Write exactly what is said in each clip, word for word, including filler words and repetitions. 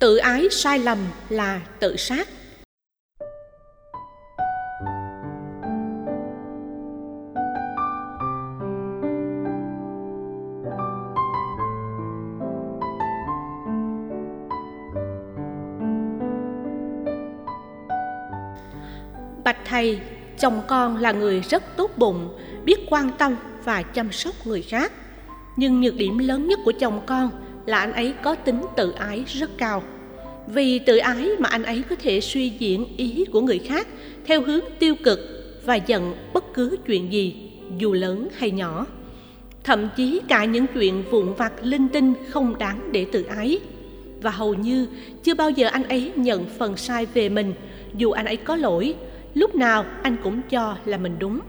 Tự ái sai lầm là tự sát. Bạch Thầy, chồng con là người rất tốt bụng, biết quan tâm và chăm sóc người khác. Nhưng nhược điểm lớn nhất của chồng con là anh ấy có tính tự ái rất cao. Vì tự ái mà anh ấy có thể suy diễn ý của người khác theo hướng tiêu cực và giận bất cứ chuyện gì, dù lớn hay nhỏ. Thậm chí cả những chuyện vụn vặt linh tinh không đáng để tự ái. Và hầu như chưa bao giờ anh ấy nhận phần sai về mình, dù anh ấy có lỗi. Lúc nào anh cũng cho là mình đúng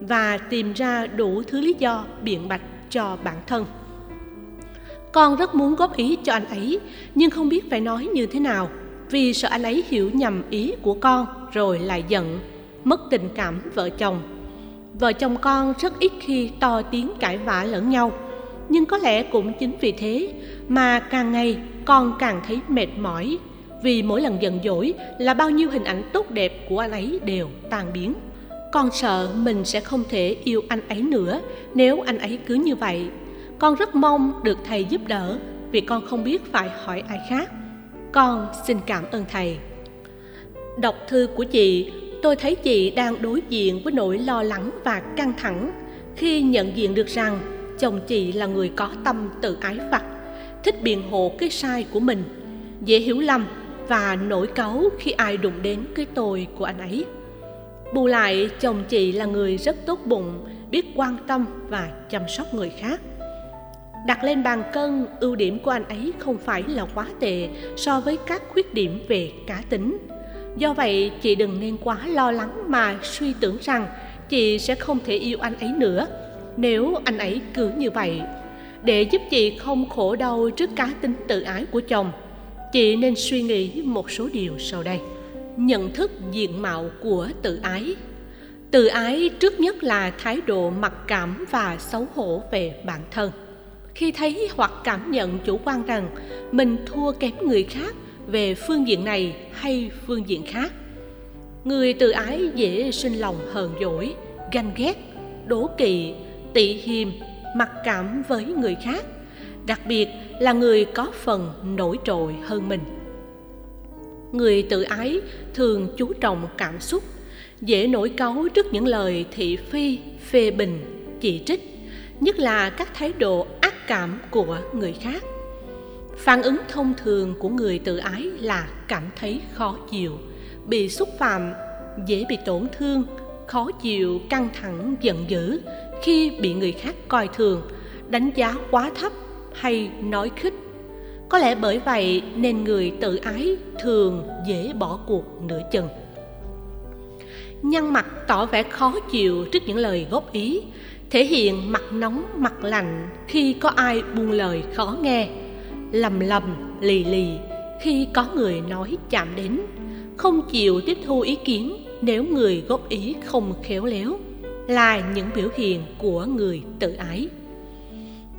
và tìm ra đủ thứ lý do biện bạch cho bản thân. Con rất muốn góp ý cho anh ấy, nhưng không biết phải nói như thế nào, vì sợ anh ấy hiểu nhầm ý của con rồi lại giận, mất tình cảm vợ chồng. Vợ chồng con rất ít khi to tiếng cãi vã lẫn nhau, nhưng có lẽ cũng chính vì thế mà càng ngày con càng thấy mệt mỏi, vì mỗi lần giận dỗi là bao nhiêu hình ảnh tốt đẹp của anh ấy đều tan biến. Con sợ mình sẽ không thể yêu anh ấy nữa nếu anh ấy cứ như vậy. Con rất mong được Thầy giúp đỡ, vì con không biết phải hỏi ai khác. Con xin cảm ơn Thầy. Đọc thư của chị, tôi thấy chị đang đối diện với nỗi lo lắng và căng thẳng khi nhận diện được rằng chồng chị là người có tâm tự ái vặt, thích biện hộ cái sai của mình, dễ hiểu lầm và nổi cáu khi ai đụng đến cái tôi của anh ấy. Bù lại, chồng chị là người rất tốt bụng, biết quan tâm và chăm sóc người khác. Đặt lên bàn cân, ưu điểm của anh ấy không phải là quá tệ so với các khuyết điểm về cá tính. Do vậy, chị đừng nên quá lo lắng mà suy tưởng rằng chị sẽ không thể yêu anh ấy nữa nếu anh ấy cứ như vậy. Để giúp chị không khổ đau trước cá tính tự ái của chồng, chị nên suy nghĩ một số điều sau đây. Nhận thức diện mạo của tự ái. Tự ái trước nhất là thái độ mặc cảm và xấu hổ về bản thân. Khi thấy hoặc cảm nhận chủ quan rằng mình thua kém người khác về phương diện này hay phương diện khác. Người tự ái dễ sinh lòng hờn dỗi, ganh ghét, đố kỵ, tị hiềm, mặc cảm với người khác, đặc biệt là người có phần nổi trội hơn mình. Người tự ái thường chú trọng cảm xúc, dễ nổi cáu trước những lời thị phi, phê bình, chỉ trích, nhất là các thái độ ác cảm của người khác. Phản ứng thông thường của người tự ái là cảm thấy khó chịu, bị xúc phạm, dễ bị tổn thương, khó chịu, căng thẳng, giận dữ khi bị người khác coi thường, đánh giá quá thấp hay nói khích. Có lẽ bởi vậy nên người tự ái thường dễ bỏ cuộc nửa chừng. Nhăn mặt tỏ vẻ khó chịu trước những lời góp ý, thể hiện mặt nóng mặt lạnh khi có ai buông lời khó nghe, lầm lầm lì lì khi có người nói chạm đến, không chịu tiếp thu ý kiến nếu người góp ý không khéo léo là những biểu hiện của người tự ái.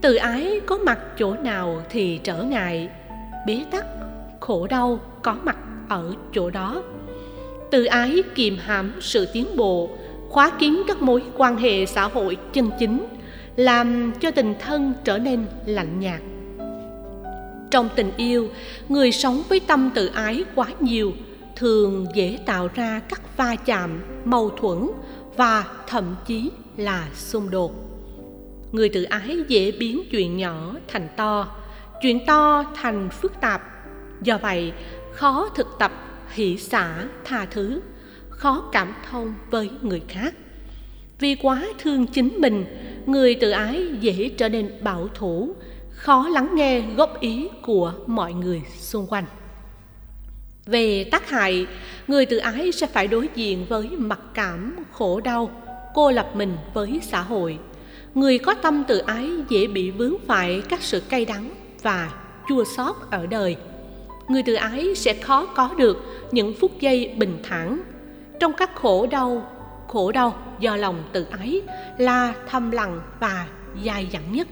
Tự ái có mặt chỗ nào thì trở ngại, bế tắc, khổ đau có mặt ở chỗ đó. Tự ái kìm hãm sự tiến bộ, khóa kín các mối quan hệ xã hội chân chính, làm cho tình thân trở nên lạnh nhạt. Trong tình yêu, người sống với tâm tự ái quá nhiều thường dễ tạo ra các va chạm, mâu thuẫn và thậm chí là xung đột. Người tự ái dễ biến chuyện nhỏ thành to, chuyện to thành phức tạp. Do vậy, khó thực tập hỷ xả tha thứ, khó cảm thông với người khác. Vì quá thương chính mình, người tự ái dễ trở nên bảo thủ, khó lắng nghe góp ý của mọi người xung quanh. Về tác hại, người tự ái sẽ phải đối diện với mặc cảm, khổ đau, cô lập mình với xã hội. Người có tâm tự ái dễ bị vướng phải các sự cay đắng và chua xót ở đời. Người tự ái sẽ khó có được những phút giây bình thản. Trong các khổ đau, khổ đau do lòng tự ái là thầm lặng và dai dẳng nhất.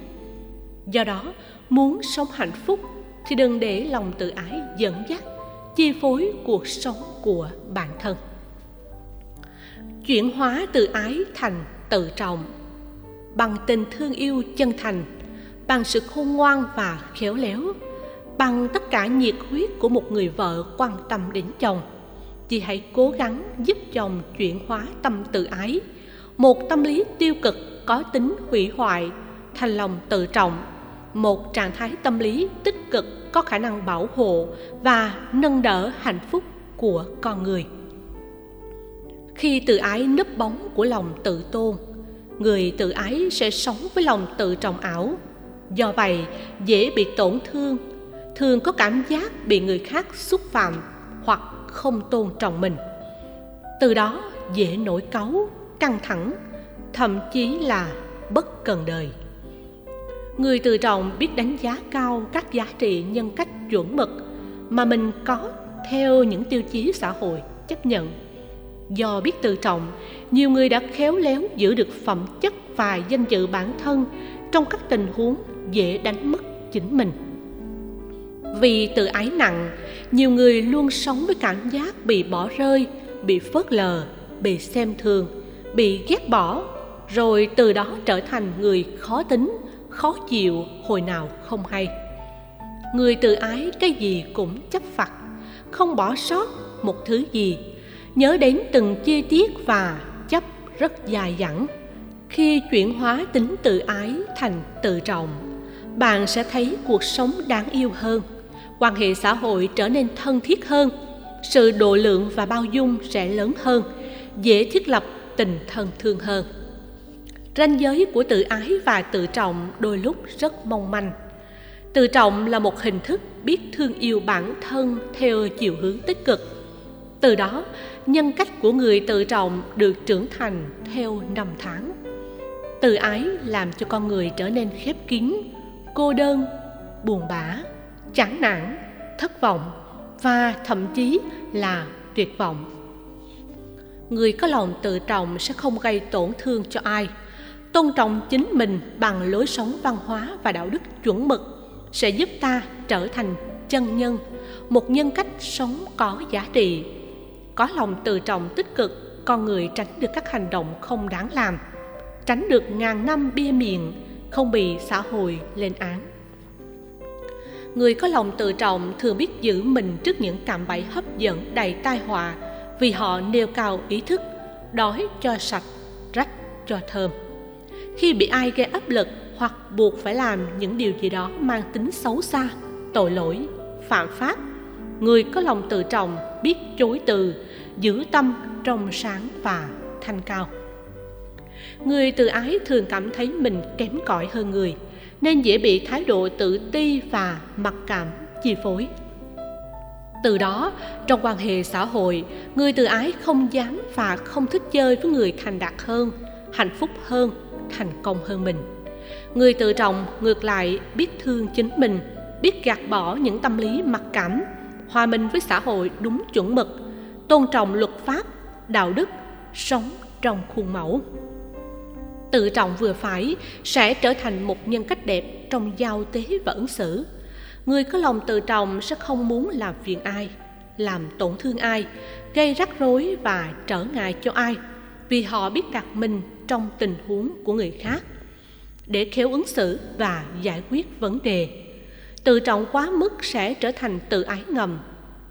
Do đó, muốn sống hạnh phúc thì đừng để lòng tự ái dẫn dắt, chi phối cuộc sống của bản thân. Chuyển hóa tự ái thành tự trọng bằng tình thương yêu chân thành, bằng sự khôn ngoan và khéo léo, bằng tất cả nhiệt huyết của một người vợ quan tâm đến chồng. Chị hãy cố gắng giúp chồng chuyển hóa tâm tự ái, một tâm lý tiêu cực có tính hủy hoại, thành lòng tự trọng, một trạng thái tâm lý tích cực có khả năng bảo hộ và nâng đỡ hạnh phúc của con người. Khi tự ái núp bóng của lòng tự tôn, người tự ái sẽ sống với lòng tự trọng ảo, do vậy dễ bị tổn thương, thường có cảm giác bị người khác xúc phạm hoặc không tôn trọng mình. Từ đó dễ nổi cáu, căng thẳng, thậm chí là bất cần đời. Người tự trọng biết đánh giá cao các giá trị nhân cách chuẩn mực mà mình có theo những tiêu chí xã hội chấp nhận. Do biết tự trọng, nhiều người đã khéo léo giữ được phẩm chất và danh dự bản thân trong các tình huống dễ đánh mất chính mình. Vì tự ái nặng, nhiều người luôn sống với cảm giác bị bỏ rơi, bị phớt lờ, bị xem thường, bị ghét bỏ, rồi từ đó trở thành người khó tính, khó chịu hồi nào không hay. Người tự ái cái gì cũng chấp phạt, không bỏ sót một thứ gì, nhớ đến từng chi tiết và chấp rất dài dẳng. Khi chuyển hóa tính tự ái thành tự trọng, bạn sẽ thấy cuộc sống đáng yêu hơn, quan hệ xã hội trở nên thân thiết hơn, sự độ lượng và bao dung sẽ lớn hơn, dễ thiết lập tình thân thương hơn. Ranh giới của tự ái và tự trọng đôi lúc rất mong manh. Tự trọng là một hình thức biết thương yêu bản thân theo chiều hướng tích cực. Từ đó, nhân cách của người tự trọng được trưởng thành theo năm tháng. Tự ái làm cho con người trở nên khép kín, cô đơn, buồn bã, chán nản, thất vọng và thậm chí là tuyệt vọng. Người có lòng tự trọng sẽ không gây tổn thương cho ai, tôn trọng chính mình bằng lối sống văn hóa và đạo đức chuẩn mực sẽ giúp ta trở thành chân nhân, một nhân cách sống có giá trị. Có lòng tự trọng tích cực, con người tránh được các hành động không đáng làm, tránh được ngàn năm bia miệng, không bị xã hội lên án. Người có lòng tự trọng thường biết giữ mình trước những cạm bẫy hấp dẫn đầy tai họa, vì họ nêu cao ý thức đói cho sạch, rách cho thơm. Khi bị ai gây áp lực hoặc buộc phải làm những điều gì đó mang tính xấu xa, tội lỗi, phạm pháp, người có lòng tự trọng biết chối từ, giữ tâm trong sáng và thanh cao. Người tự ái thường cảm thấy mình kém cỏi hơn người, nên dễ bị thái độ tự ti và mặc cảm chi phối. Từ đó, trong quan hệ xã hội, người tự ái không dám và không thích chơi với người thành đạt hơn, hạnh phúc hơn, thành công hơn mình. Người tự trọng ngược lại biết thương chính mình, biết gạt bỏ những tâm lý mặc cảm, hòa mình với xã hội đúng chuẩn mực, tôn trọng luật pháp, đạo đức, sống trong khuôn mẫu. Tự trọng vừa phải sẽ trở thành một nhân cách đẹp trong giao tế và ứng xử. Người có lòng tự trọng sẽ không muốn làm phiền ai, làm tổn thương ai, gây rắc rối và trở ngại cho ai, vì họ biết đặt mình trong tình huống của người khác để khéo ứng xử và giải quyết vấn đề. Tự trọng quá mức sẽ trở thành tự ái ngầm.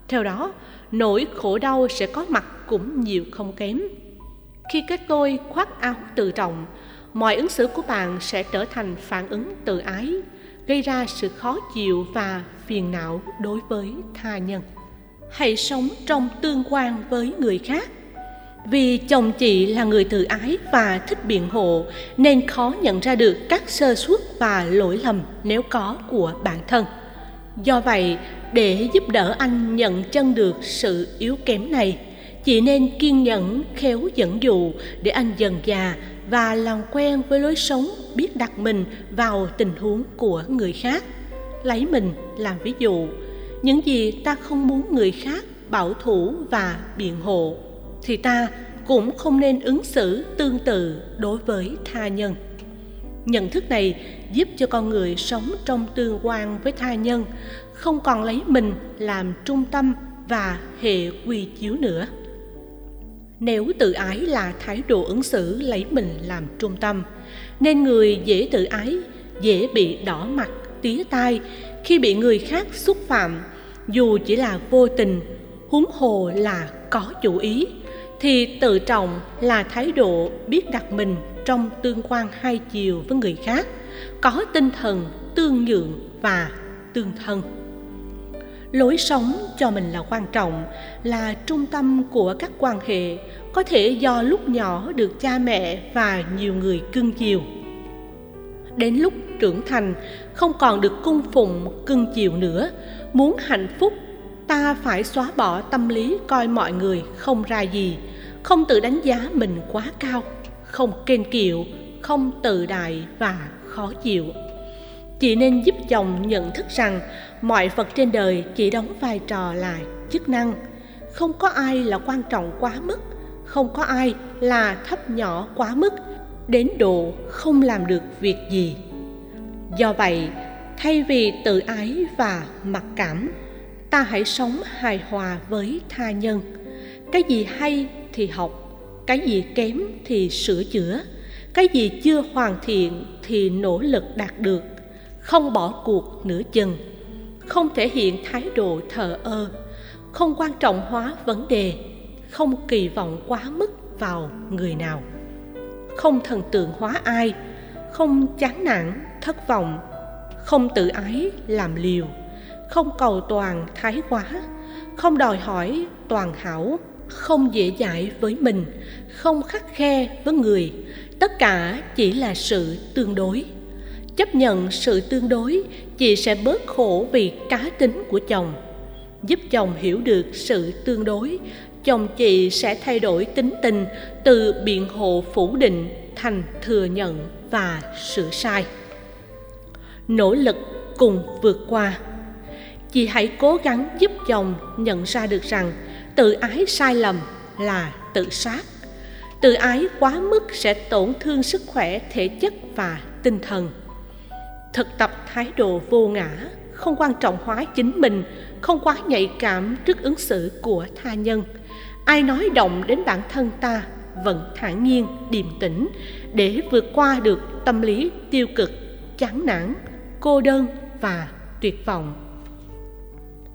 Theo đó, nỗi khổ đau sẽ có mặt cũng nhiều không kém. Khi cái tôi khoác áo tự trọng, mọi ứng xử của bạn sẽ trở thành phản ứng tự ái, gây ra sự khó chịu và phiền não đối với tha nhân. Hãy sống trong tương quan với người khác. Vì chồng chị là người tự ái và thích biện hộ, nên khó nhận ra được các sơ suất và lỗi lầm nếu có của bản thân. Do vậy, để giúp đỡ anh nhận chân được sự yếu kém này, chị nên kiên nhẫn, khéo dẫn dụ để anh dần già và làm quen với lối sống biết đặt mình vào tình huống của người khác. Lấy mình làm ví dụ, những gì ta không muốn người khác bảo thủ và biện hộ, thì ta cũng không nên ứng xử tương tự đối với tha nhân. Nhận thức này giúp cho con người sống trong tương quan với tha nhân, không còn lấy mình làm trung tâm và hệ quy chiếu nữa. Nếu tự ái là thái độ ứng xử lấy mình làm trung tâm, nên người dễ tự ái, dễ bị đỏ mặt, tía tai khi bị người khác xúc phạm, dù chỉ là vô tình, huống hồ là có chủ ý, thì tự trọng là thái độ biết đặt mình trong tương quan hai chiều với người khác, có tinh thần tương nhượng và tương thân. Lối sống cho mình là quan trọng, là trung tâm của các quan hệ, có thể do lúc nhỏ được cha mẹ và nhiều người cưng chiều. Đến lúc trưởng thành, không còn được cung phụng, cưng chiều nữa, muốn hạnh phúc, ta phải xóa bỏ tâm lý coi mọi người không ra gì, không tự đánh giá mình quá cao, không kênh kiệu, không tự đại và khó chịu. Chị nên giúp chồng nhận thức rằng mọi vật trên đời chỉ đóng vai trò là chức năng. Không có ai là quan trọng quá mức, không có ai là thấp nhỏ quá mức, đến độ không làm được việc gì. Do vậy, thay vì tự ái và mặc cảm, ta hãy sống hài hòa với tha nhân. Cái gì hay thì học, cái gì kém thì sửa chữa, cái gì chưa hoàn thiện thì nỗ lực đạt được, không bỏ cuộc nửa chừng, không thể hiện thái độ thờ ơ, không quan trọng hóa vấn đề, không kỳ vọng quá mức vào người nào, không thần tượng hóa ai, không chán nản, thất vọng, không tự ái làm liều, không cầu toàn thái quá, không đòi hỏi toàn hảo, không dễ dãi với mình, không khắt khe với người. Tất cả chỉ là sự tương đối. Chấp nhận sự tương đối, chị sẽ bớt khổ vì cá tính của chồng. Giúp chồng hiểu được sự tương đối, chồng chị sẽ thay đổi tính tình từ biện hộ phủ định thành thừa nhận và sửa sai. Nỗ lực cùng vượt qua. Chị hãy cố gắng giúp chồng nhận ra được rằng tự ái sai lầm là tự sát. Tự ái quá mức sẽ tổn thương sức khỏe thể chất và tinh thần. Thực tập thái độ vô ngã, không quan trọng hóa chính mình, không quá nhạy cảm trước ứng xử của tha nhân. Ai nói động đến bản thân ta vẫn thản nhiên, điềm tĩnh để vượt qua được tâm lý tiêu cực, chán nản, cô đơn và tuyệt vọng.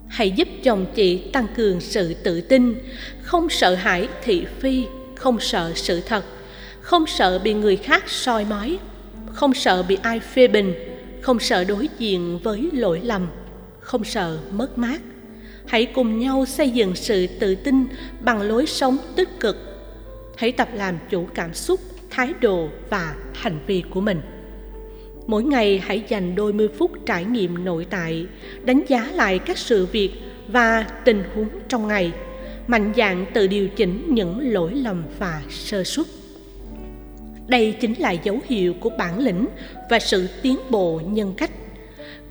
Hãy giúp chồng chị tăng cường sự tự tin, không sợ hãi thị phi, không sợ sự thật, không sợ bị người khác soi mói, không sợ bị ai phê bình, không sợ đối diện với lỗi lầm, không sợ mất mát. Hãy cùng nhau xây dựng sự tự tin bằng lối sống tích cực. Hãy tập làm chủ cảm xúc, thái độ và hành vi của mình. Mỗi ngày hãy dành đôi mươi phút trải nghiệm nội tại, đánh giá lại các sự việc và tình huống trong ngày, mạnh dạn tự điều chỉnh những lỗi lầm và sơ suất. Đây chính là dấu hiệu của bản lĩnh và sự tiến bộ nhân cách.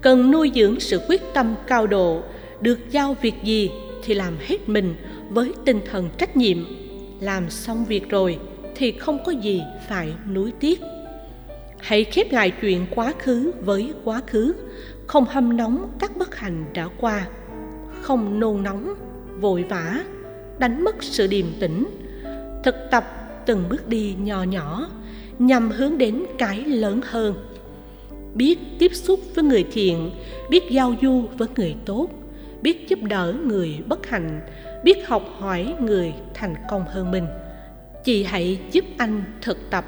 Cần nuôi dưỡng sự quyết tâm cao độ, được giao việc gì thì làm hết mình với tinh thần trách nhiệm. Làm xong việc rồi thì không có gì phải nuối tiếc. Hãy khép lại chuyện quá khứ với quá khứ, không hâm nóng các bất hạnh đã qua, không nôn nóng, vội vã, đánh mất sự điềm tĩnh. Thực tập từng bước đi nhỏ nhỏ nhằm hướng đến cái lớn hơn. Biết tiếp xúc với người thiện, biết giao du với người tốt, biết giúp đỡ người bất hạnh, biết học hỏi người thành công hơn mình. Chị hãy giúp anh thực tập.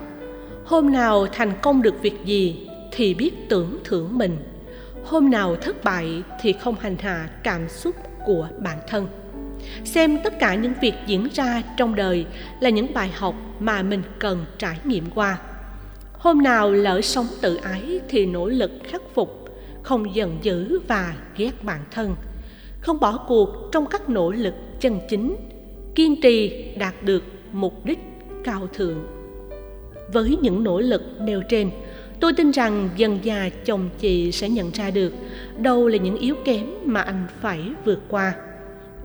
Hôm nào thành công được việc gì thì biết tưởng thưởng mình. Hôm nào thất bại thì không hành hạ cảm xúc của bản thân. Xem tất cả những việc diễn ra trong đời là những bài học mà mình cần trải nghiệm qua. Hôm nào lỡ sống tự ái thì nỗ lực khắc phục, không giận dữ và ghét bản thân, không bỏ cuộc trong các nỗ lực chân chính, kiên trì đạt được mục đích cao thượng. Với những nỗ lực nêu trên, tôi tin rằng dần dà chồng chị sẽ nhận ra được đâu là những yếu kém mà anh phải vượt qua.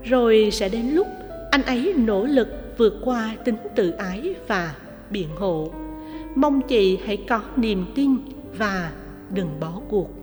Rồi sẽ đến lúc anh ấy nỗ lực vượt qua tính tự ái và biện hộ. Mong chị hãy có niềm tin và đừng bỏ cuộc.